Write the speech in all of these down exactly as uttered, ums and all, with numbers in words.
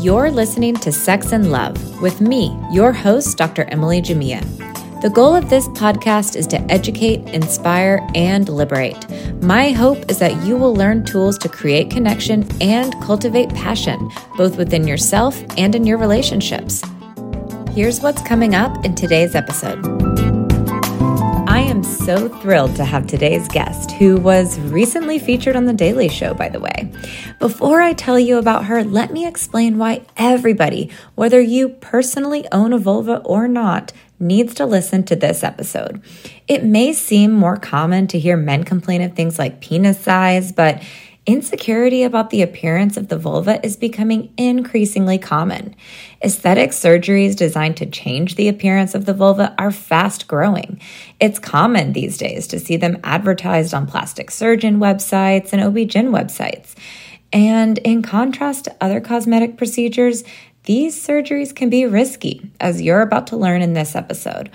You're listening to Sex and Love with me, your host, Doctor Emily Jamea. The goal of this podcast is to educate, inspire, and liberate. My hope is that you will learn tools to create connection and cultivate passion, both within yourself and in your relationships. Here's what's coming up in today's episode. I am so thrilled to have today's guest, who was recently featured on The Daily Show, by the way. Before I tell you about her, let me explain why everybody, whether you personally own a vulva or not, needs to listen to this episode. It may seem more common to hear men complain of things like penis size, but insecurity about the appearance of the vulva is becoming increasingly common. Aesthetic surgeries designed to change the appearance of the vulva are fast growing. It's common these days to see them advertised on plastic surgeon websites and O B G Y N websites. And in contrast to other cosmetic procedures, these surgeries can be risky, as you're about to learn in this episode.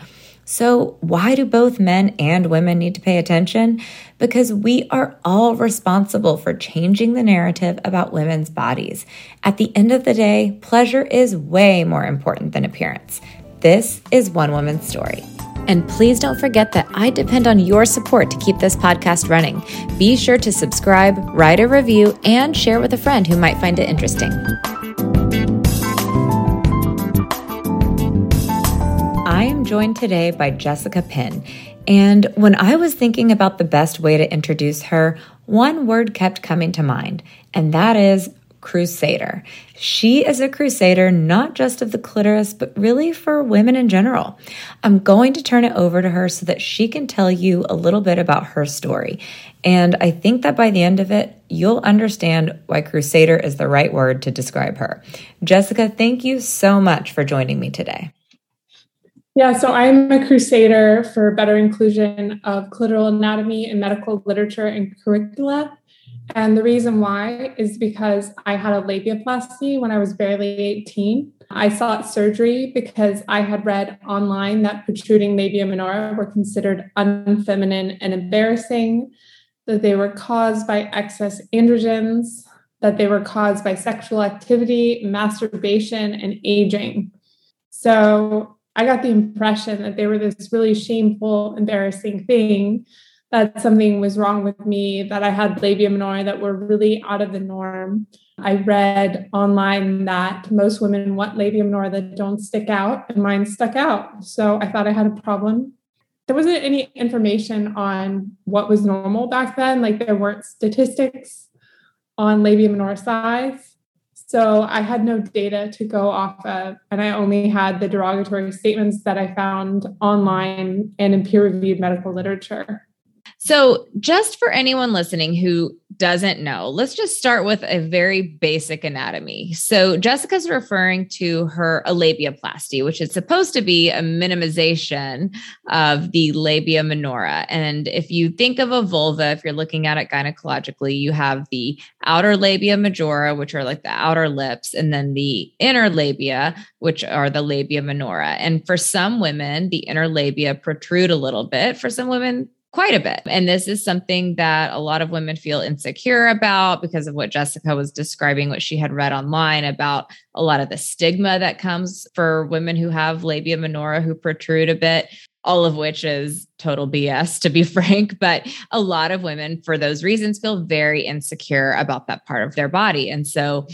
So why do both men and women need to pay attention? Because we are all responsible for changing the narrative about women's bodies. At the end of the day, pleasure is way more important than appearance. This is one woman's story. And please don't forget that I depend on your support to keep this podcast running. Be sure to subscribe, write a review, and share with a friend who might find it interesting. I am joined today by Jessica Pin, and when I was thinking about the best way to introduce her, one word kept coming to mind, and that is crusader. She is a crusader not just of the clitoris, but really for women in general. I'm going to turn it over to her so that she can tell you a little bit about her story, and I think that by the end of it, you'll understand why crusader is the right word to describe her. Jessica, thank you so much for joining me today. Yeah, so I'm a crusader for better inclusion of clitoral anatomy in medical literature and curricula. And the reason why is because I had a labiaplasty when I was barely eighteen. I sought surgery because I had read online that protruding labia minora were considered unfeminine and embarrassing, that they were caused by excess androgens, that they were caused by sexual activity, masturbation, and aging. So I got the impression that they were this really shameful, embarrassing thing, that something was wrong with me, that I had labia minora that were really out of the norm. I read online that most women want labia minora that don't stick out, and mine stuck out. So I thought I had a problem. There wasn't any information on what was normal back then. Like, there weren't statistics on labia minora size. So I had no data to go off of, and I only had the derogatory statements that I found online and in peer-reviewed medical literature. So just for anyone listening who doesn't know, let's just start with a very basic anatomy. So Jessica's referring to her labiaplasty, which is supposed to be a minimization of the labia minora. And if you think of a vulva, if you're looking at it gynecologically, you have the outer labia majora, which are like the outer lips, and then the inner labia, which are the labia minora. And for some women, the inner labia protrude a little bit. For some women, quite a bit. And this is something that a lot of women feel insecure about because of what Jessica was describing, what she had read online about a lot of the stigma that comes for women who have labia minora who protrude a bit, all of which is total B S, to be frank. But a lot of women, for those reasons, feel very insecure about that part of their body. And so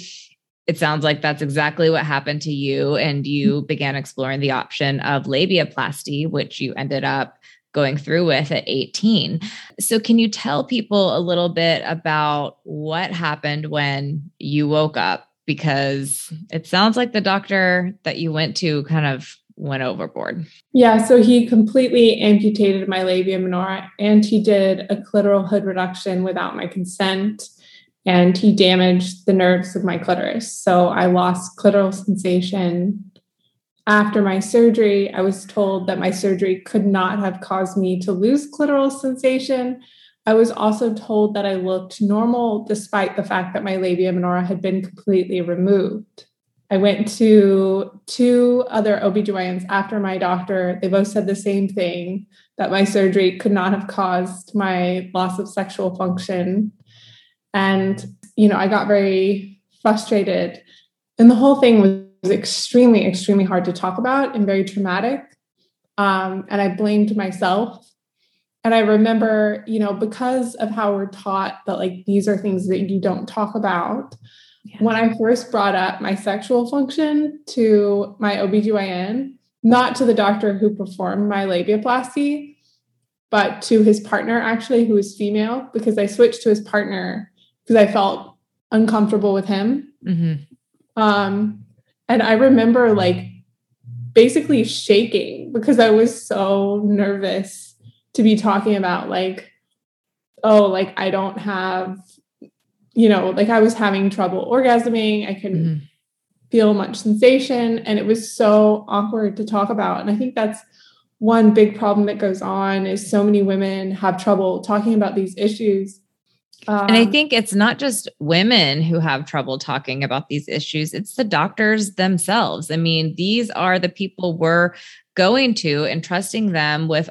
it sounds like that's exactly what happened to you. And you began exploring the option of labiaplasty, which you ended up going through with at eighteen. So can you tell people a little bit about what happened when you woke up? Because it sounds like the doctor that you went to kind of went overboard. Yeah, so he completely amputated my labia minora, and he did a clitoral hood reduction without my consent, and he damaged the nerves of my clitoris. So I lost clitoral sensation. After my surgery, I was told that my surgery could not have caused me to lose clitoral sensation. I was also told that I looked normal, despite the fact that my labia minora had been completely removed. I went to two other O B G Y Ns after my doctor. They both said the same thing, that my surgery could not have caused my loss of sexual function. And, you know, I got very frustrated And the whole thing was extremely, extremely hard to talk about and very traumatic. Um, and I blamed myself. And I remember, you know, because of how we're taught that like, these are things that you don't talk about. Yeah. When I first brought up my sexual function to my O B G Y N, not to the doctor who performed my labiaplasty, but to his partner, actually, who was female, because I switched to his partner because I felt uncomfortable with him. Mm-hmm. Um, and I remember like basically shaking because I was so nervous to be talking about like, oh, like I don't have, you know, like I was having trouble orgasming. I couldn't mm-hmm. feel much sensation. And it was so awkward to talk about. And I think that's one big problem that goes on is so many women have trouble talking about these issues. Um, and I think it's not just women who have trouble talking about these issues. It's the doctors themselves. I mean, these are the people we're going to and trusting them with,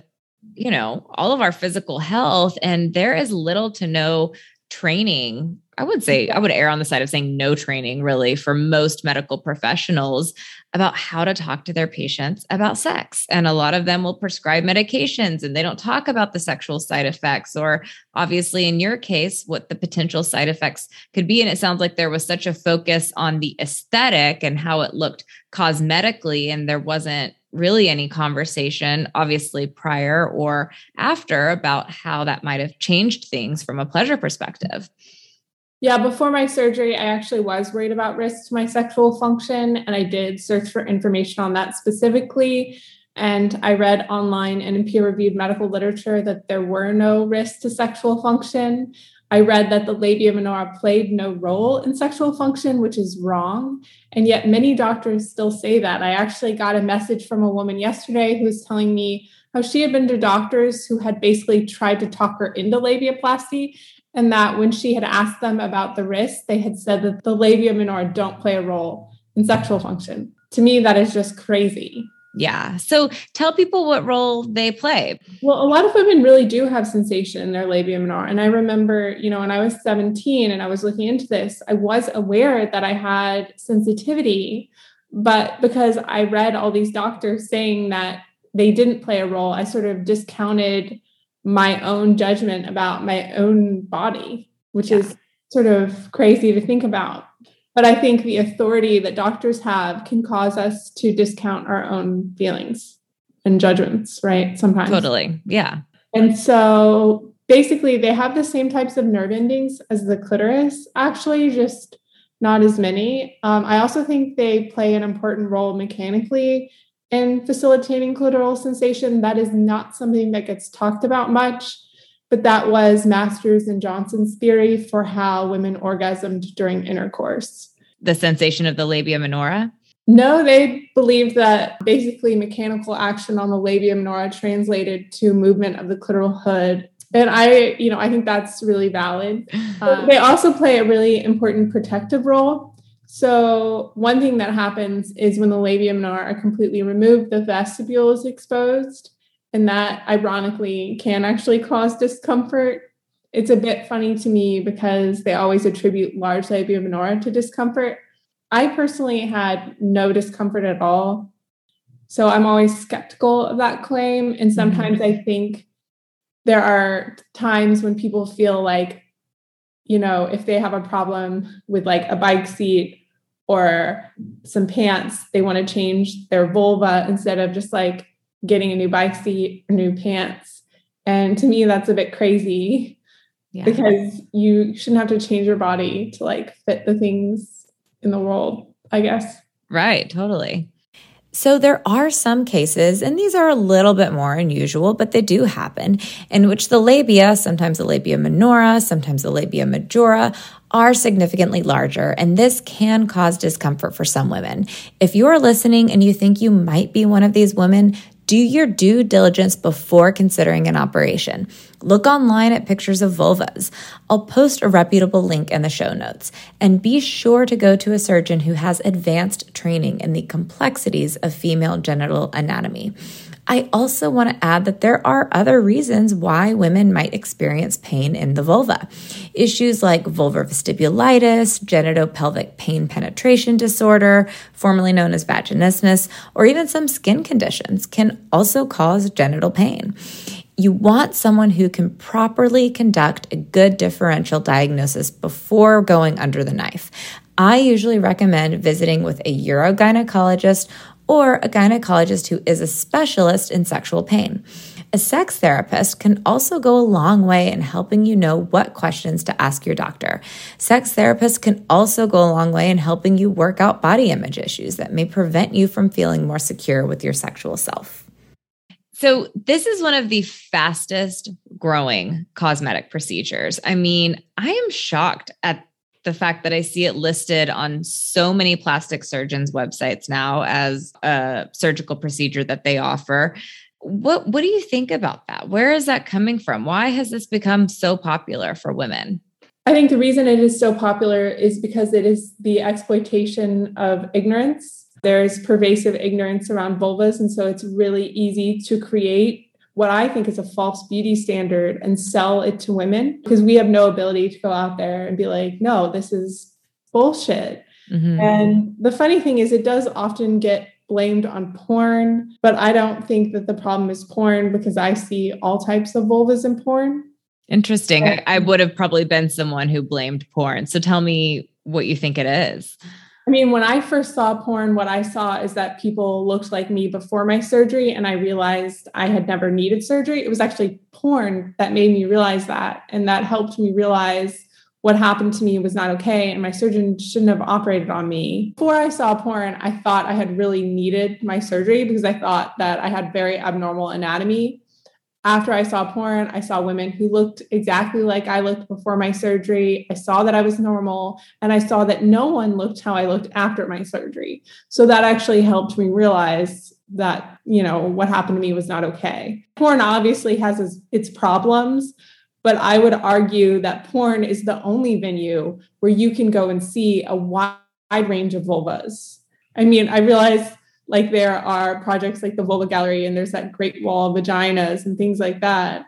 you know, all of our physical health. And there is little to no training. I would say I would err on the side of saying no training really for most medical professionals about how to talk to their patients about sex. And a lot of them will prescribe medications and they don't talk about the sexual side effects or obviously in your case, what the potential side effects could be. And it sounds like there was such a focus on the aesthetic and how it looked cosmetically. And there wasn't really any conversation, obviously prior or after about how that might've changed things from a pleasure perspective. Yeah, before my surgery, I actually was worried about risk to my sexual function, and I did search for information on that specifically. And I read online and in peer-reviewed medical literature that there were no risks to sexual function. I read that the labia minora played no role in sexual function, which is wrong. And yet many doctors still say that. I actually got a message from a woman yesterday who was telling me how she had been to doctors who had basically tried to talk her into labiaplasty. And that when she had asked them about the risks, they had said that the labia minora don't play a role in sexual function. To me, that is just crazy. Yeah. So tell people what role they play. Well, a lot of women really do have sensation in their labia minora. And I remember, you know, when I was seventeen and I was looking into this, I was aware that I had sensitivity, but because I read all these doctors saying that they didn't play a role, I sort of discounted my own judgment about my own body, which yeah. is sort of crazy to think about. But I think the authority that doctors have can cause us to discount our own feelings and judgments, right? Sometimes. Totally. Yeah. And so basically they have the same types of nerve endings as the clitoris, actually just not as many. Um, I also think they play an important role mechanically and facilitating clitoral sensation. That is not something that gets talked about much, but that was Masters and Johnson's theory for how women orgasmed during intercourse. The sensation of the labia minora? No, they believed that basically mechanical action on the labia minora translated to movement of the clitoral hood. And I, you know, I think that's really valid. Um, they also play a really important protective role. So one thing that happens is when the labia minora are completely removed, the vestibule is exposed, and that ironically can actually cause discomfort. It's a bit funny to me because they always attribute large labia minora to discomfort. I personally had no discomfort at all. So I'm always skeptical of that claim. And sometimes mm-hmm. I think there are times when people feel like, you know, if they have a problem with like a bike seat or some pants, they want to change their vulva instead of just like getting a new bike seat or new pants. And to me, that's a bit crazy yeah. because you shouldn't have to change your body to like fit the things in the world, I guess. Right. Totally. So there are some cases, and these are a little bit more unusual, but they do happen, in which the labia, sometimes the labia minora, sometimes the labia majora, are significantly larger, and this can cause discomfort for some women. If you're listening and you think you might be one of these women, do your due diligence before considering an operation. Look online at pictures of vulvas. I'll post a reputable link in the show notes. And be sure to go to a surgeon who has advanced training in the complexities of female genital anatomy. I also want to add that there are other reasons why women might experience pain in the vulva. Issues like vulvar vestibulitis, genitopelvic pain penetration disorder, formerly known as vaginismus, or even some skin conditions can also cause genital pain. You want someone who can properly conduct a good differential diagnosis before going under the knife. I usually recommend visiting with a urogynecologist or a gynecologist who is a specialist in sexual pain. A sex therapist can also go a long way in helping you know what questions to ask your doctor. Sex therapists can also go a long way in helping you work out body image issues that may prevent you from feeling more secure with your sexual self. So this is one of the fastest growing cosmetic procedures. I mean, I am shocked at the fact that I see it listed on so many plastic surgeons' websites now as a surgical procedure that they offer. What, what do you think about that? Where is that coming from? Why has this become so popular for women? I think the reason it is so popular is because it is the exploitation of ignorance. There's pervasive ignorance around vulvas, and so it's really easy to create what I think is a false beauty standard and sell it to women because we have no ability to go out there and be like, no, this is bullshit. Mm-hmm. And the funny thing is it does often get blamed on porn, but I don't think that the problem is porn because I see all types of vulvas in porn. Interesting. But I would have probably been someone who blamed porn. So tell me what you think it is. I mean, when I first saw porn, what I saw is that people looked like me before my surgery, and I realized I had never needed surgery. It was actually porn that made me realize that, and that helped me realize what happened to me was not okay, and my surgeon shouldn't have operated on me. Before I saw porn, I thought I had really needed my surgery because I thought that I had very abnormal anatomy. After I saw porn, I saw women who looked exactly like I looked before my surgery. I saw that I was normal, and I saw that no one looked how I looked after my surgery. So that actually helped me realize that, you know, what happened to me was not okay. Porn obviously has its problems, but I would argue that porn is the only venue where you can go and see a wide range of vulvas. I mean, I realized like there are projects like the Vulva Gallery and there's that Great Wall of Vaginas and things like that.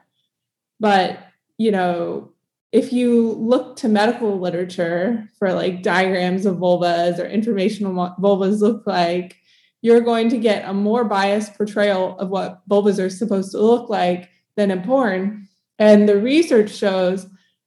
But, you know, if you look to medical literature for like diagrams of vulvas or information on what vulvas look like, you're going to get a more biased portrayal of what vulvas are supposed to look like than in porn. And the research shows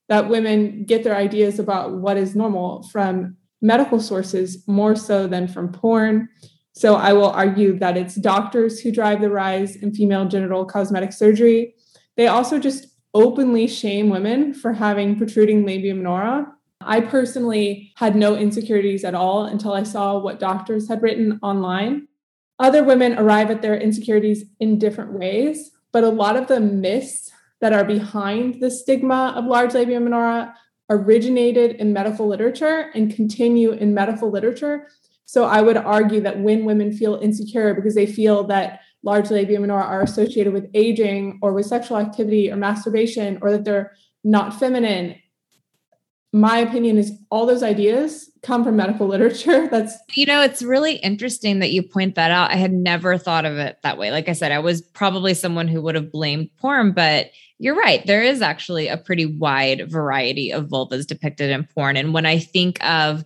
that women get their ideas about what is normal from medical sources more so than from porn. So I will argue that it's doctors who drive the rise in female genital cosmetic surgery. They also just openly shame women for having protruding labia minora. I personally had no insecurities at all until I saw what doctors had written online. Other women arrive at their insecurities in different ways, but a lot of the myths that are behind the stigma of large labia minora originated in medical literature and continue in medical literature. So I would argue that when women feel insecure because they feel that large labia minora are associated with aging or with sexual activity or masturbation, or that they're not feminine, my opinion is all those ideas come from medical literature. That's, you know, it's really interesting that you point that out. I had never thought of it that way. Like I said, I was probably someone who would have blamed porn, but you're right. There is actually a pretty wide variety of vulvas depicted in porn. And when I think of,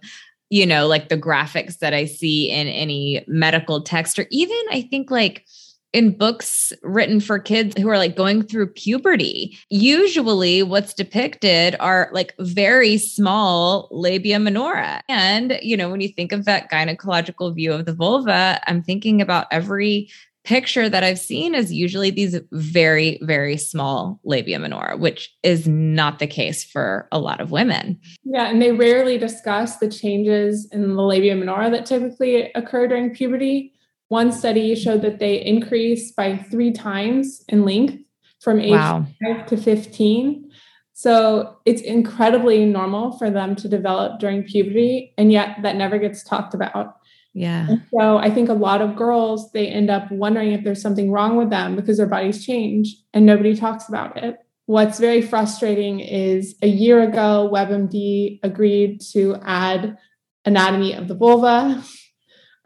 you know, like the graphics that I see in any medical text, or even I think like in books written for kids who are like going through puberty, usually what's depicted are like very small labia minora. And, you know, when you think of that gynecological view of the vulva, I'm thinking about every picture that I've seen is usually these very, very small labia minora, which is not the case for a lot of women. Yeah. And they rarely discuss the changes in the labia minora that typically occur during puberty. One study showed that they increase by three times in length from age wow. five to fifteen. So it's incredibly normal for them to develop during puberty. And yet that never gets talked about. Yeah. And so I think a lot of girls, they end up wondering if there's something wrong with them because their bodies change and nobody talks about it. What's very frustrating is a year ago, WebMD agreed to add anatomy of the vulva.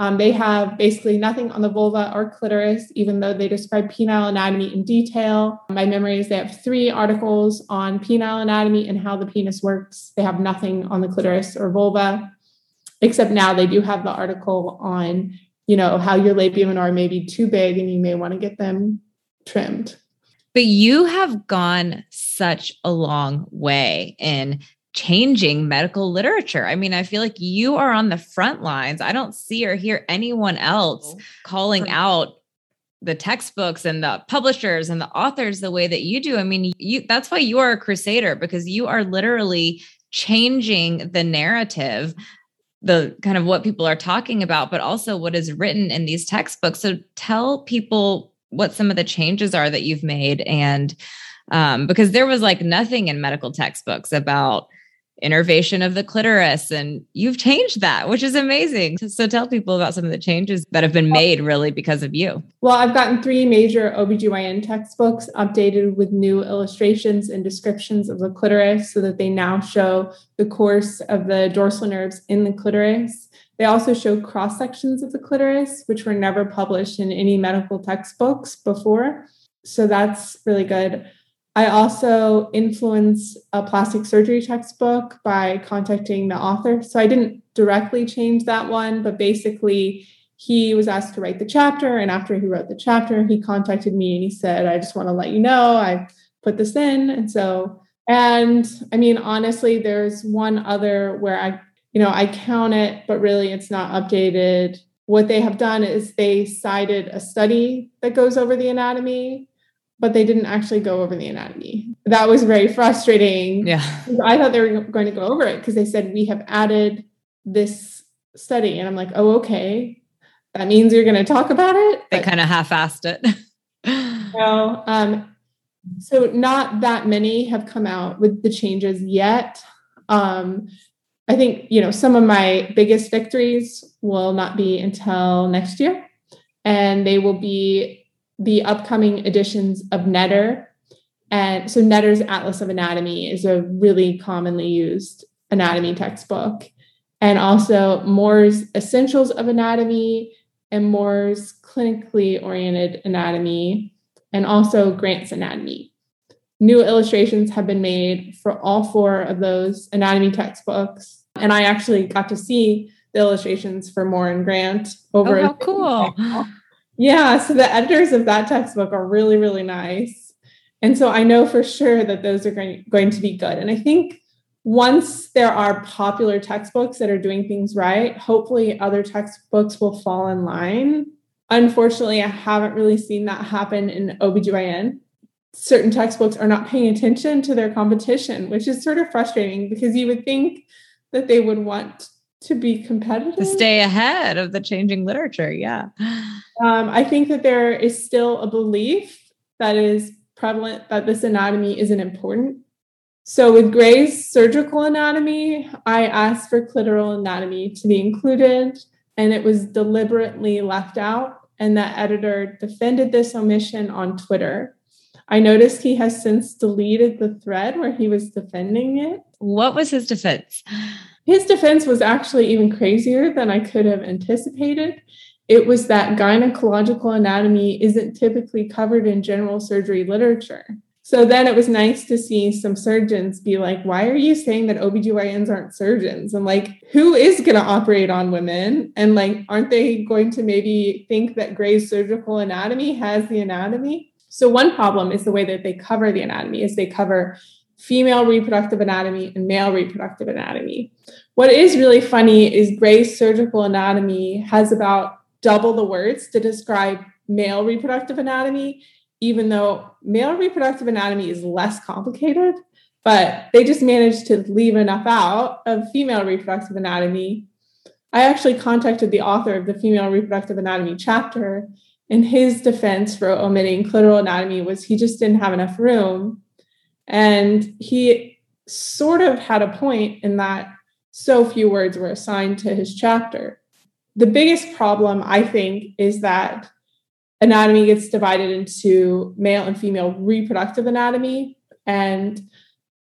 Um, they have basically nothing on the vulva or clitoris, even though they describe penile anatomy in detail. My memory is they have three articles on penile anatomy and how the penis works. They have nothing on the clitoris or vulva, except now they do have the article on, you know, how your labium and are maybe too big and you may want to get them trimmed. But you have gone such a long way in changing medical literature. I mean, I feel like you are on the front lines. I don't see or hear anyone else calling out the textbooks and the publishers and the authors the way that you do. I mean, you, that's why you are a crusader, because you are literally changing the narrative, the kind of what people are talking about, but also what is written in these textbooks. So tell people what some of the changes are that you've made. And um, because there was like nothing in medical textbooks about innervation of the clitoris, and you've changed that, which is amazing. So tell people about some of the changes that have been made really because of you. Well, I've gotten three major O B G Y N textbooks updated with new illustrations and descriptions of the clitoris so that they now show the course of the dorsal nerves in the clitoris. They also show cross sections of the clitoris, which were never published in any medical textbooks before. So that's really good. I also influenced a plastic surgery textbook by contacting the author. So I didn't directly change that one, but basically he was asked to write the chapter. And after he wrote the chapter, he contacted me and he said, I just want to let you know, I put this in. And so, and I mean, honestly, there's one other where I, you know, I count it, but really it's not updated. What they have done is they cited a study that goes over the anatomy, but they didn't actually go over the anatomy. That was very frustrating. Yeah, I thought they were going to go over it because they said, we have added this study. And I'm like, oh, okay. That means you're going to talk about it. They kind of half-assed it. so, um, so not that many have come out with the changes yet. Um, I think, you know, some of my biggest victories will not be until next year, and they will be the upcoming editions of Netter. And so Netter's Atlas of Anatomy is a really commonly used anatomy textbook. And also Moore's Essentials of Anatomy and Moore's Clinically Oriented Anatomy, and also Grant's Anatomy. New illustrations have been made for all four of those anatomy textbooks. And I actually got to see the illustrations for Moore and Grant over. Oh, how cool. Now. Yeah. So the editors of that textbook are really, really nice. And so I know for sure that those are going, going to be good. And I think once there are popular textbooks that are doing things right, hopefully other textbooks will fall in line. Unfortunately, I haven't really seen that happen in O B G Y N. Certain textbooks are not paying attention to their competition, which is sort of frustrating because you would think that they would want to be competitive. To stay ahead of the changing literature, yeah. Um, I think that there is still a belief that is prevalent that this anatomy isn't important. So with Gray's surgical anatomy, I asked for clitoral anatomy to be included, and it was deliberately left out. And the editor defended this omission on Twitter. I noticed he has since deleted the thread where he was defending it. What was his defense? His defense was actually even crazier than I could have anticipated. It was that gynecological anatomy isn't typically covered in general surgery literature. So then it was nice to see some surgeons be like, why are you saying that O B G Y Ns aren't surgeons? And like, who is going to operate on women? And like, aren't they going to maybe think that Gray's surgical anatomy has the anatomy? So one problem is the way that they cover the anatomy is they cover female reproductive anatomy and male reproductive anatomy. What is really funny is Gray's surgical anatomy has about double the words to describe male reproductive anatomy, even though male reproductive anatomy is less complicated, but they just managed to leave enough out of female reproductive anatomy. I actually contacted the author of the female reproductive anatomy chapter, and his defense for omitting clitoral anatomy was he just didn't have enough room. And he sort of had a point in that so few words were assigned to his chapter. The biggest problem, I think, is that anatomy gets divided into male and female reproductive anatomy, and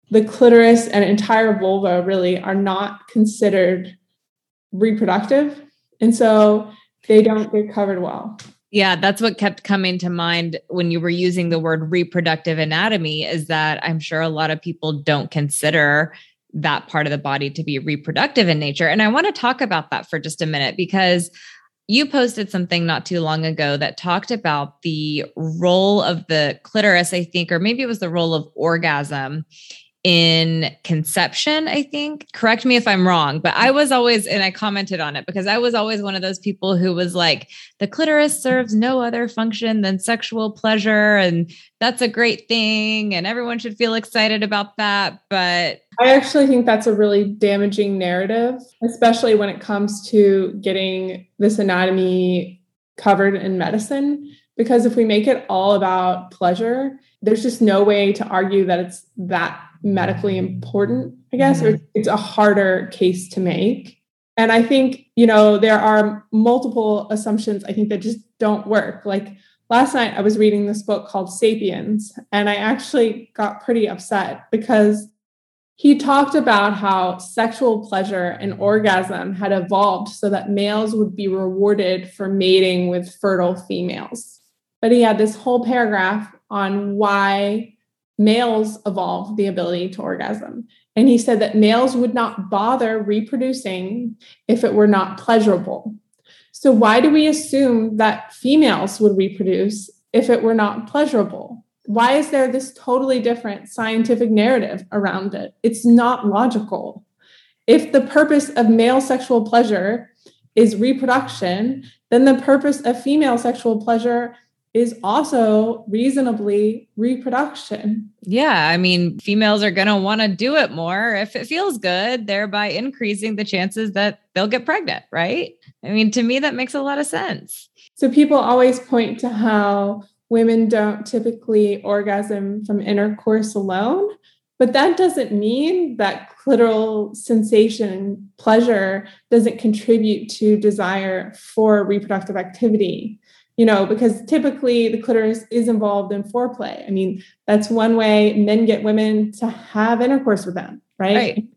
the clitoris and entire vulva really are not considered reproductive. And so They don't get covered well. Yeah, that's what kept coming to mind when you were using the word reproductive anatomy, is that I'm sure a lot of people don't consider that part of the body to be reproductive in nature. And I want to talk about that for just a minute, because you posted something not too long ago that talked about the role of the clitoris, I think, or maybe it was the role of orgasm in conception, I think. Correct me if I'm wrong, but I was always, and I commented on it because I was always one of those people who was like, the clitoris serves no other function than sexual pleasure. And that's a great thing. And everyone should feel excited about that. But I actually think that's a really damaging narrative, especially when it comes to getting this anatomy covered in medicine. Because if we make it all about pleasure, there's just no way to argue that it's that medically important, I guess, or it's a harder case to make. And I think, you know, there are multiple assumptions, I think, that just don't work. Like last night I was reading this book called Sapiens, and I actually got pretty upset because he talked about how sexual pleasure and orgasm had evolved so that males would be rewarded for mating with fertile females. But he had this whole paragraph on why males evolved the ability to orgasm. And he said that males would not bother reproducing if it were not pleasurable. So why do we assume that females would reproduce if it were not pleasurable? Why is there this totally different scientific narrative around it? It's not logical. If the purpose of male sexual pleasure is reproduction, then the purpose of female sexual pleasure is also reasonably reproduction. Yeah, I mean, females are going to want to do it more if it feels good, thereby increasing the chances that they'll get pregnant, right? I mean, to me, that makes a lot of sense. So people always point to how women don't typically orgasm from intercourse alone, but that doesn't mean that clitoral sensation, pleasure, doesn't contribute to desire for reproductive activity. You know, because typically the clitoris is involved in foreplay. I mean, that's one way men get women to have intercourse with them, right? Right.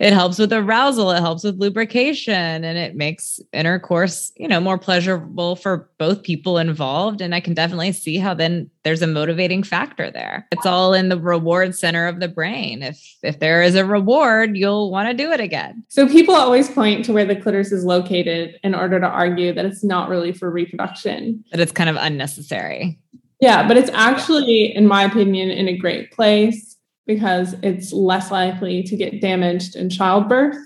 It helps with arousal. It helps with lubrication, and it makes intercourse, you know, more pleasurable for both people involved. And I can definitely see how then there's a motivating factor there. It's all in the reward center of the brain. If, if there is a reward, you'll want to do it again. So people always point to where the clitoris is located in order to argue that it's not really for reproduction. That it's kind of unnecessary. Yeah, but it's actually, in my opinion, in a great place, because it's less likely to get damaged in childbirth.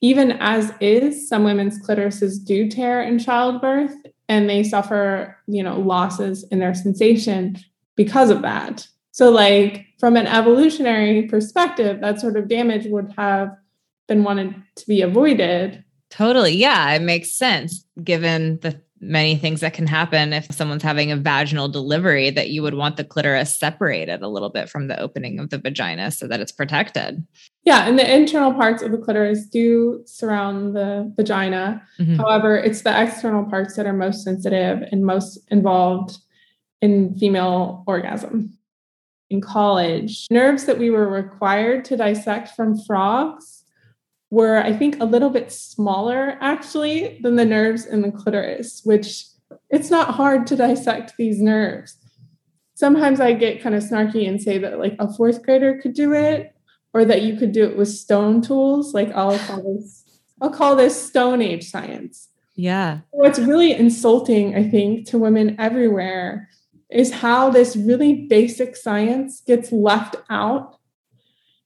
Even as is, some women's clitorises do tear in childbirth, and they suffer, you know, losses in their sensation because of that. So like from an evolutionary perspective, that sort of damage would have been wanted to be avoided. Totally. Yeah, it makes sense given the many things that can happen if someone's having a vaginal delivery, that you would want the clitoris separated a little bit from the opening of the vagina so that it's protected. Yeah. And the internal parts of the clitoris do surround the vagina. Mm-hmm. However, it's the external parts that are most sensitive and most involved in female orgasm. In college, nerves that we were required to dissect from frogs were, I think, a little bit smaller, actually, than the nerves in the clitoris, which it's not hard to dissect these nerves. Sometimes I get kind of snarky and say that, like, a fourth grader could do it, or that you could do it with stone tools. Like, I'll call this, I'll call this Stone Age science. Yeah. What's really insulting, I think, to women everywhere is how this really basic science gets left out.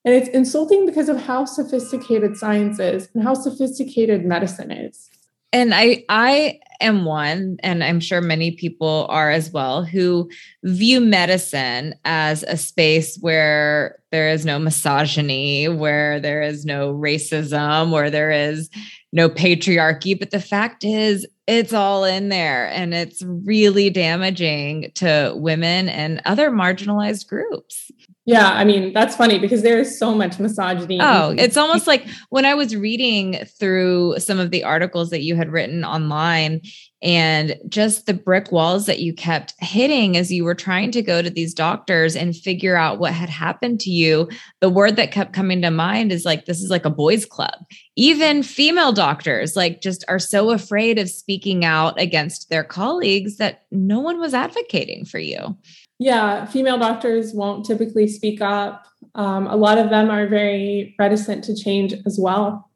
And it's insulting because of how sophisticated science is and how sophisticated medicine is. And I, I am one, and I'm sure many people are as well, who view medicine as a space where there is no misogyny, where there is no racism, where there is no patriarchy. But the fact is, it's all in there, and it's really damaging to women and other marginalized groups. Yeah. I mean, that's funny because there is so much misogyny. Oh, it's almost like when I was reading through some of the articles that you had written online and just the brick walls that you kept hitting as you were trying to go to these doctors and figure out what had happened to you. The word that kept coming to mind is like, this is like a boys' club. Even female doctors like just are so afraid of speaking out against their colleagues that no one was advocating for you. Yeah, female doctors won't typically speak up. Um, a lot of them are very reticent to change as well.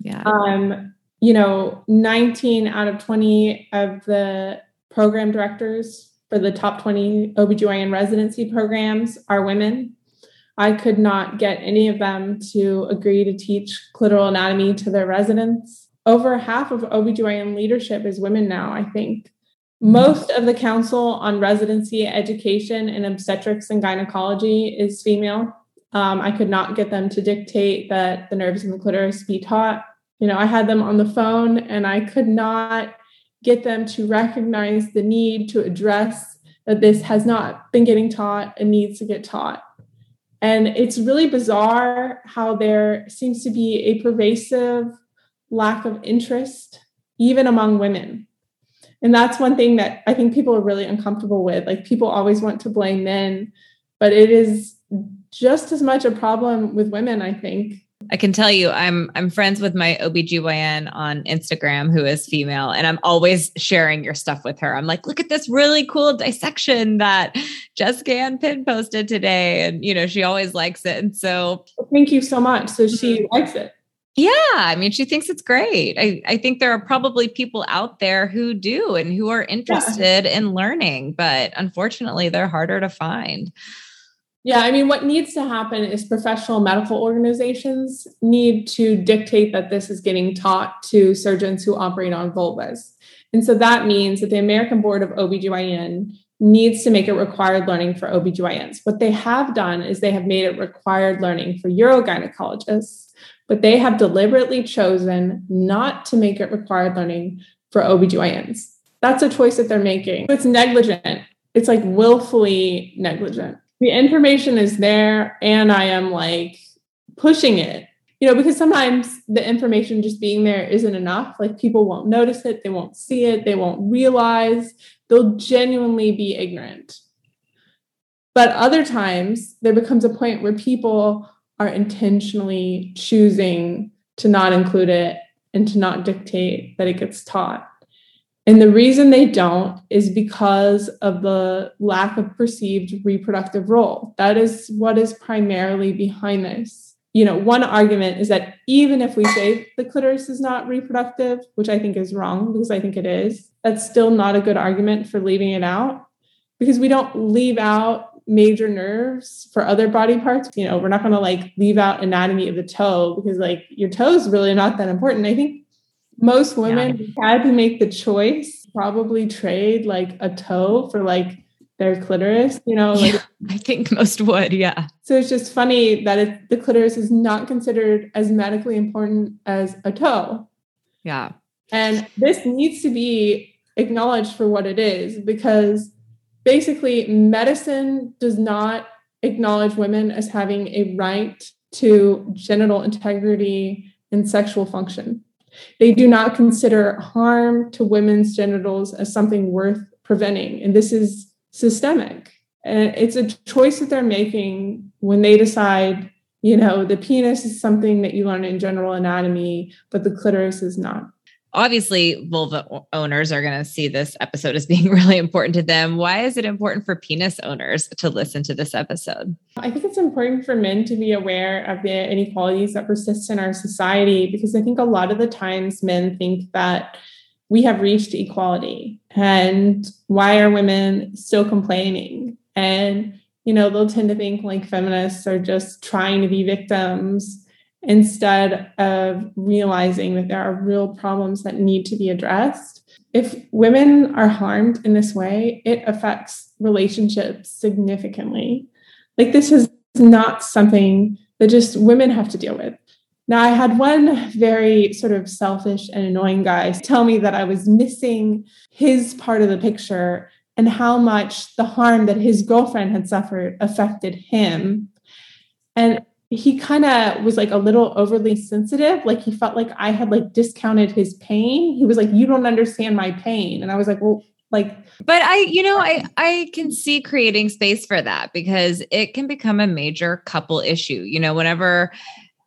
Yeah. Um, you know, nineteen out of twenty of the program directors for the top twenty O B G Y N residency programs are women. I could not get any of them to agree to teach clitoral anatomy to their residents. Over half of O B G Y N leadership is women now, I think. Most of the council on residency education in obstetrics and gynecology is female. Um, I could not get them to dictate that the nerves in the clitoris be taught. You know, I had them on the phone and I could not get them to recognize the need to address that this has not been getting taught and needs to get taught. And it's really bizarre how there seems to be a pervasive lack of interest, even among women. And that's one thing that I think people are really uncomfortable with. Like people always want to blame men, but it is just as much a problem with women, I think. I can tell you, I'm I'm friends with my O B G Y N on Instagram who is female, and I'm always sharing your stuff with her. I'm like, look at this really cool dissection that Jessica Pin posted today. And, you know, she always likes it. And so thank you so much. So she likes it. Yeah. I mean, she thinks it's great. I, I think there are probably people out there who do and who are interested yeah. in learning, but unfortunately they're harder to find. Yeah. I mean, what needs to happen is professional medical organizations need to dictate that this is getting taught to surgeons who operate on vulvas. And so that means that the American Board of O B G Y N needs to make it required learning for O B G Y Ns. What they have done is they have made it required learning for urogynecologists, but they have deliberately chosen not to make it required learning for O B G Y Ns. That's a choice that they're making. It's negligent. It's like willfully negligent. The information is there and I am like pushing it, you know, because sometimes the information just being there isn't enough. Like people won't notice it. They won't see it. They won't realize. They'll genuinely be ignorant. But other times there becomes a point where people are intentionally choosing to not include it and to not dictate that it gets taught. And the reason they don't is because of the lack of perceived reproductive role. That is what is primarily behind this. You know, one argument is that even if we say the clitoris is not reproductive, which I think is wrong because I think it is, that's still not a good argument for leaving it out because we don't leave out major nerves for other body parts. You know, we're not going to like leave out anatomy of the toe because like your toe is really not that important. I think most women yeah. had to make the choice, probably trade like a toe for like their clitoris, you know, like yeah, I think most would. Yeah. So it's just funny that it, the clitoris is not considered as medically important as a toe. Yeah. And this needs to be acknowledged for what it is, because basically, medicine does not acknowledge women as having a right to genital integrity and sexual function. They do not consider harm to women's genitals as something worth preventing. And this is systemic. And it's a choice that they're making when they decide, you know, the penis is something that you learn in general anatomy, but the clitoris is not. Obviously, vulva owners are going to see this episode as being really important to them. Why is it important for penis owners to listen to this episode? I think it's important for men to be aware of the inequalities that persist in our society, because I think a lot of the times men think that we have reached equality and why are women still complaining? And, you know, they'll tend to think like feminists are just trying to be victims, instead of realizing that there are real problems that need to be addressed. If women are harmed in this way, it affects relationships significantly. Like this is not something that just women have to deal with. Now, I had one very sort of selfish and annoying guy tell me that I was missing his part of the picture and how much the harm that his girlfriend had suffered affected him And he kind of was like a little overly sensitive. Like he felt like I had like discounted his pain. He was like, you don't understand my pain. And I was like, well, like, but I, you know, I, I can see creating space for that because it can become a major couple issue. You know, whenever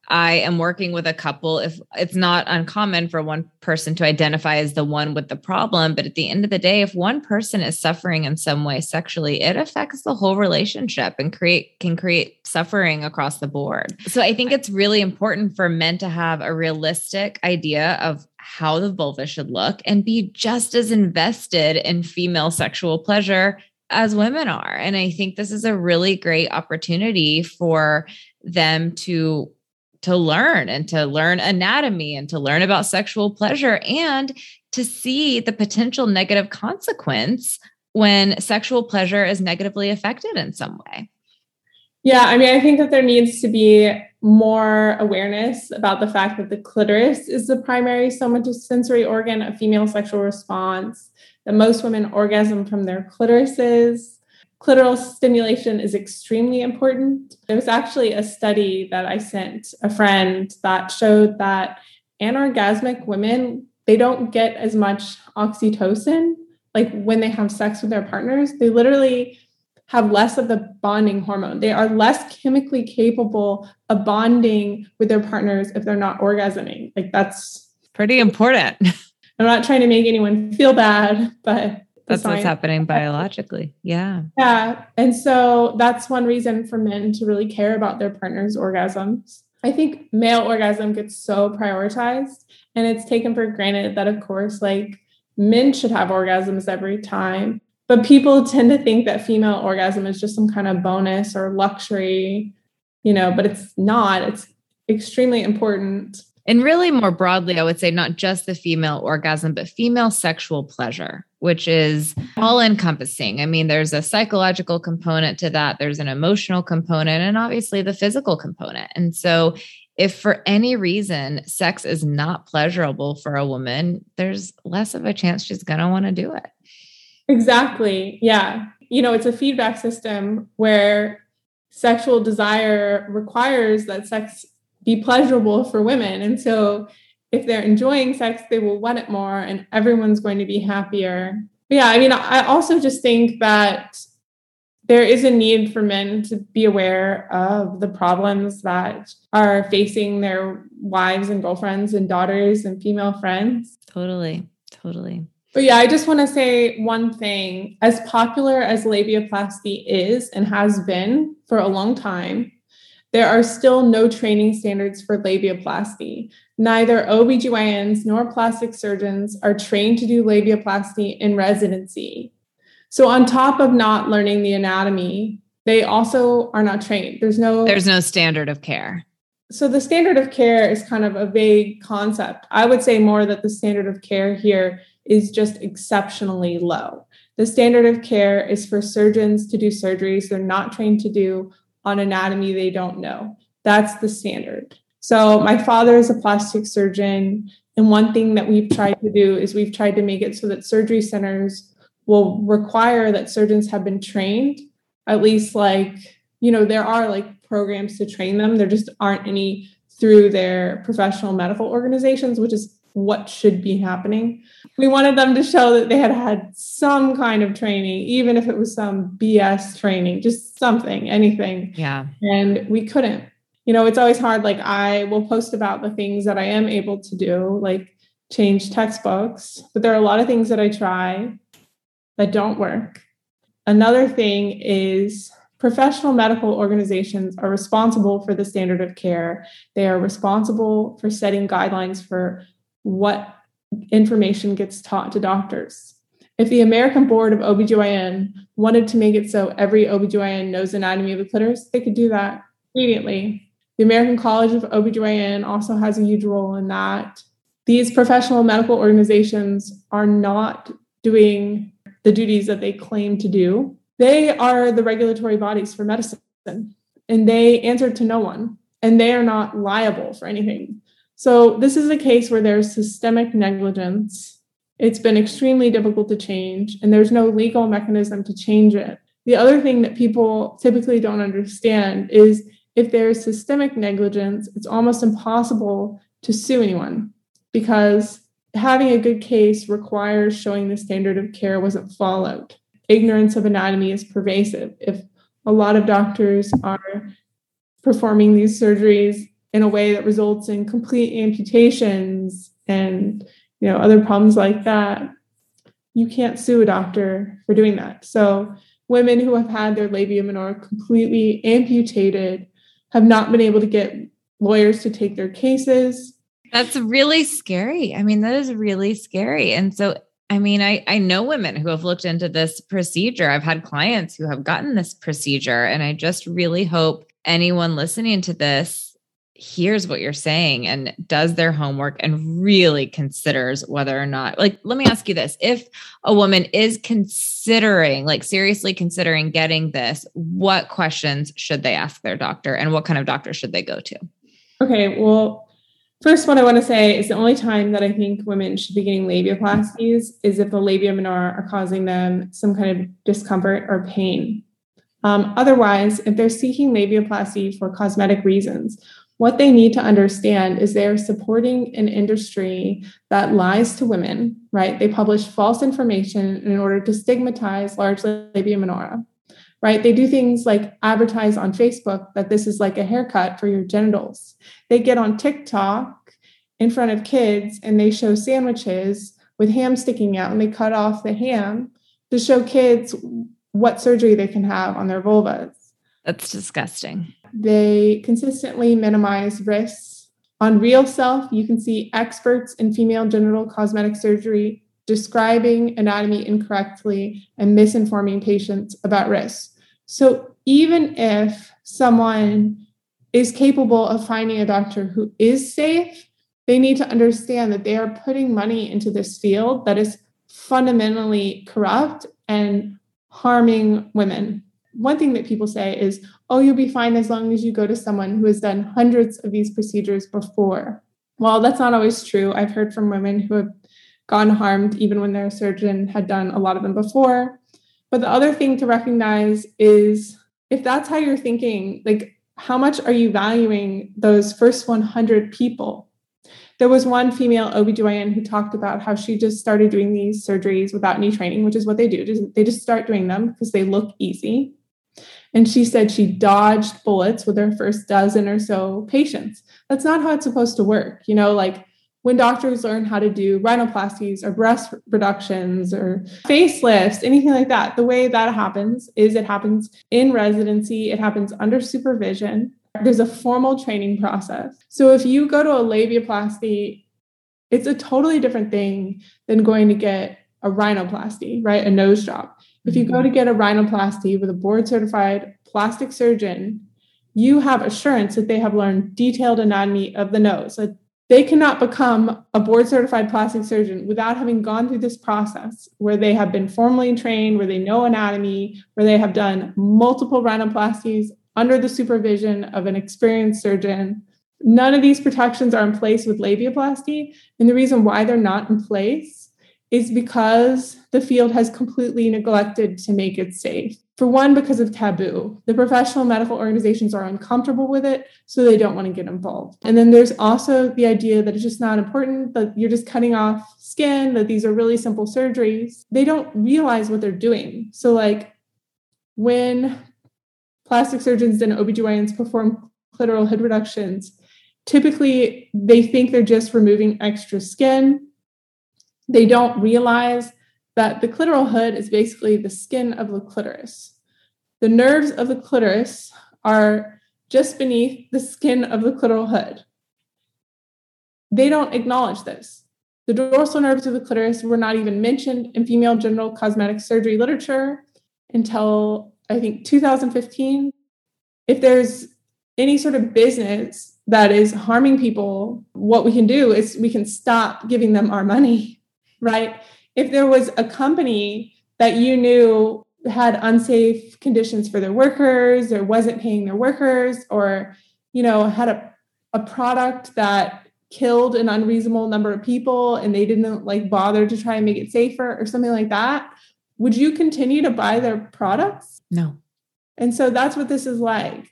I am working with a couple, if it's not uncommon for one person to identify as the one with the problem, but at the end of the day, if one person is suffering in some way sexually, it affects the whole relationship and create can create suffering across the board. So I think it's really important for men to have a realistic idea of how the vulva should look and be just as invested in female sexual pleasure as women are. And I think this is a really great opportunity for them to to learn and to learn anatomy and to learn about sexual pleasure and to see the potential negative consequence when sexual pleasure is negatively affected in some way. Yeah. I mean, I think that there needs to be more awareness about the fact that the clitoris is the primary somatosensory organ of female sexual response, that most women orgasm from their clitorises. Clitoral stimulation is extremely important. There was actually a study that I sent a friend that showed that anorgasmic women, they don't get as much oxytocin. Like when they have sex with their partners, they literally have less of the bonding hormone. They are less chemically capable of bonding with their partners if they're not orgasming. Like that's pretty important. I'm not trying to make anyone feel bad, but that's what's happening biologically. Yeah. Yeah. And so that's one reason for men to really care about their partner's orgasms. I think male orgasm gets so prioritized and it's taken for granted that, of course, like men should have orgasms every time, but people tend to think that female orgasm is just some kind of bonus or luxury, you know, but it's not. It's extremely important. And really more broadly, I would say not just the female orgasm, but female sexual pleasure, which is all encompassing. I mean, there's a psychological component to that. There's an emotional component and obviously the physical component. And so if for any reason sex is not pleasurable for a woman, there's less of a chance she's going to want to do it. Exactly. Yeah. You know, it's a feedback system where sexual desire requires that sex be pleasurable for women. And so if they're enjoying sex, they will want it more and everyone's going to be happier. But yeah, I mean, I also just think that there is a need for men to be aware of the problems that are facing their wives and girlfriends and daughters and female friends. Totally, totally. But yeah, I just want to say one thing. As popular as labiaplasty is and has been for a long time, there are still no training standards for labiaplasty. Neither O B G Y Ns nor plastic surgeons are trained to do labiaplasty in residency. So on top of not learning the anatomy, they also are not trained. There's no There's no standard of care. So the standard of care is kind of a vague concept. I would say more that the standard of care here is just exceptionally low. The standard of care is for surgeons to do surgeries they're not trained to do on anatomy they don't know. That's the standard. So my father is a plastic surgeon, and one thing that we've tried to do is we've tried to make it so that surgery centers will require that surgeons have been trained. At least like, you know, there are like programs to train them. There just aren't any through their professional medical organizations, which is what should be happening. We wanted them to show that they had had some kind of training, even if it was some B S training, just something, anything. Yeah. And we couldn't. You know, it's always hard. Like I will post about the things that I am able to do, like change textbooks, but there are a lot of things that I try that don't work. Another thing is professional medical organizations are responsible for the standard of care. They are responsible for setting guidelines for what information gets taught to doctors. If the American Board of O B G Y N wanted to make it so every O B G Y N knows anatomy of the clitoris, they could do that immediately. The American College of O B G Y N also has a huge role in that. These professional medical organizations are not doing the duties that they claim to do. They are the regulatory bodies for medicine, and they answer to no one, and they are not liable for anything. So this is a case where there's systemic negligence. It's been extremely difficult to change, and there's no legal mechanism to change it. The other thing that people typically don't understand is if there is systemic negligence, it's almost impossible to sue anyone because having a good case requires showing the standard of care wasn't followed. Ignorance of anatomy is pervasive. If a lot of doctors are performing these surgeries in a way that results in complete amputations and, you know, other problems like that, you can't sue a doctor for doing that. So women who have had their labia minora completely amputated have not been able to get lawyers to take their cases. That's really scary. I mean, that is really scary. And so, I mean, I, I know women who have looked into this procedure. I've had clients who have gotten this procedure, and I just really hope anyone listening to this hears what you're saying and does their homework and really considers whether or not, like, let me ask you this. If a woman is considering, like seriously considering getting this, what questions should they ask their doctor and what kind of doctor should they go to? Okay. Well, first, what I want to say is the only time that I think women should be getting labiaplasties is if the labia minora are causing them some kind of discomfort or pain. Um, otherwise, if they're seeking labiaplasty for cosmetic reasons, what they need to understand is they're supporting an industry that lies to women, right? They publish false information in order to stigmatize large labia minora, right? They do things like advertise on Facebook that this is like a haircut for your genitals. They get on TikTok in front of kids and they show sandwiches with ham sticking out and they cut off the ham to show kids what surgery they can have on their vulvas. That's disgusting. They consistently minimize risks. On RealSelf, you can see experts in female genital cosmetic surgery describing anatomy incorrectly and misinforming patients about risks. So even if someone is capable of finding a doctor who is safe, they need to understand that they are putting money into this field that is fundamentally corrupt and harming women. One thing that people say is, oh, you'll be fine as long as you go to someone who has done hundreds of these procedures before. Well, that's not always true. I've heard from women who have gone harmed even when their surgeon had done a lot of them before. But the other thing to recognize is if that's how you're thinking, like how much are you valuing those first one hundred people? There was one female O B G Y N who talked about how she just started doing these surgeries without any training, which is what they do. They just start doing them because they look easy. And she said she dodged bullets with her first dozen or so patients. That's not how it's supposed to work. You know, like when doctors learn how to do rhinoplasties or breast reductions or facelifts, anything like that, the way that happens is it happens in residency. It happens under supervision. There's a formal training process. So if you go to a labiaplasty, it's a totally different thing than going to get a rhinoplasty, right? A nose job. If you go to get a rhinoplasty with a board-certified plastic surgeon, you have assurance that they have learned detailed anatomy of the nose. So they cannot become a board-certified plastic surgeon without having gone through this process where they have been formally trained, where they know anatomy, where they have done multiple rhinoplasties under the supervision of an experienced surgeon. None of these protections are in place with labiaplasty. And the reason why they're not in place is because the field has completely neglected to make it safe. For one, because of taboo. The professional medical organizations are uncomfortable with it, so they don't want to get involved. And then there's also the idea that it's just not important, that you're just cutting off skin, that these are really simple surgeries. They don't realize what they're doing. So like when plastic surgeons and O B G Y Ns perform clitoral head reductions, typically they think they're just removing extra skin. They don't realize that the clitoral hood is basically the skin of the clitoris. The nerves of the clitoris are just beneath the skin of the clitoral hood. They don't acknowledge this. The dorsal nerves of the clitoris were not even mentioned in female genital cosmetic surgery literature until, I think, two thousand fifteen. If there's any sort of business that is harming people, what we can do is we can stop giving them our money, right? If there was a company that you knew had unsafe conditions for their workers or wasn't paying their workers or, you know, had a, a product that killed an unreasonable number of people and they didn't like bother to try and make it safer or something like that, would you continue to buy their products? No. And so that's what this is like.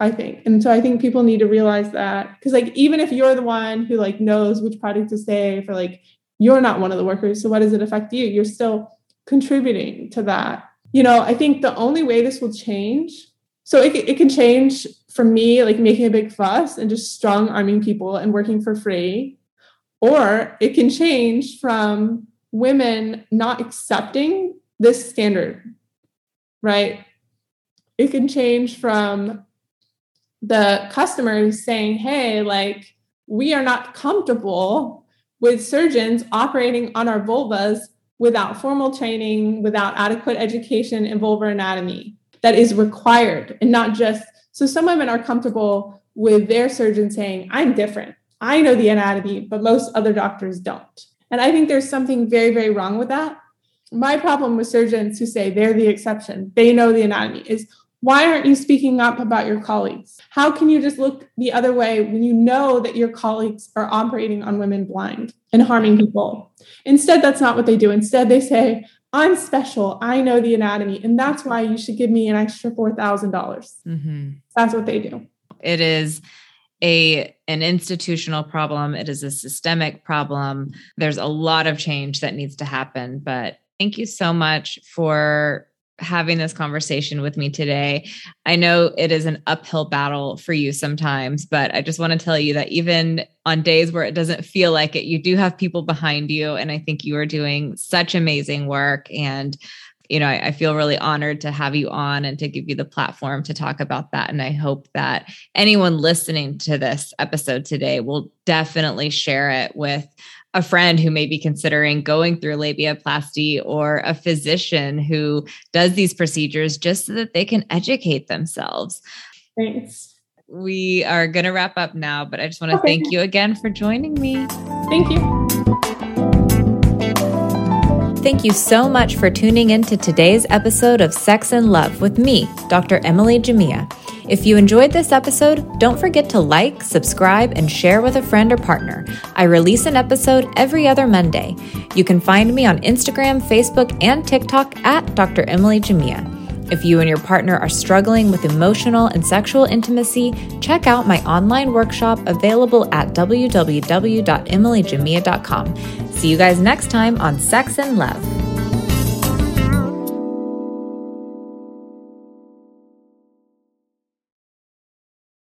I think. And so I think people need to realize that, because like, even if you're the one who like knows which product to save, or like, you're not one of the workers, so what does it affect you? You're still contributing to that. You know, I think the only way this will change, so it, it can change for me, like making a big fuss and just strong arming people and working for free, or it can change from women not accepting this standard, right? It can change from the customers saying, hey, like, we are not comfortable with surgeons operating on our vulvas without formal training, without adequate education in vulvar anatomy that is required. And not just, so some women are comfortable with their surgeon saying, I'm different. I know the anatomy, but most other doctors don't. And I think there's something very, very wrong with that. My problem with surgeons who say they're the exception, they know the anatomy, is why aren't you speaking up about your colleagues? How can you just look the other way when you know that your colleagues are operating on women blind and harming people? Instead, that's not what they do. Instead, they say, I'm special. I know the anatomy. And that's why you should give me an extra four thousand dollars. Mm-hmm. That's what they do. It is a an institutional problem. It is a systemic problem. There's a lot of change that needs to happen. But thank you so much for having this conversation with me today. I know it is an uphill battle for you sometimes, but I just want to tell you that even on days where it doesn't feel like it, you do have people behind you. And I think you are doing such amazing work. And, you know, I, I feel really honored to have you on and to give you the platform to talk about that. And I hope that anyone listening to this episode today will definitely share it with a friend who may be considering going through labiaplasty, or a physician who does these procedures, just so that they can educate themselves. Thanks. We are going to wrap up now, but I just want to okay. thank you again for joining me. Thank you. Thank you so much for tuning in to today's episode of Sex and Love with me, Doctor Emily Jamea. If you enjoyed this episode, don't forget to like, subscribe, and share with a friend or partner. I release an episode every other Monday. You can find me on Instagram, Facebook, and TikTok at Doctor Emily Jamea. If you and your partner are struggling with emotional and sexual intimacy, check out my online workshop available at w w w dot emily jamea dot com. See you guys next time on Sex and Love.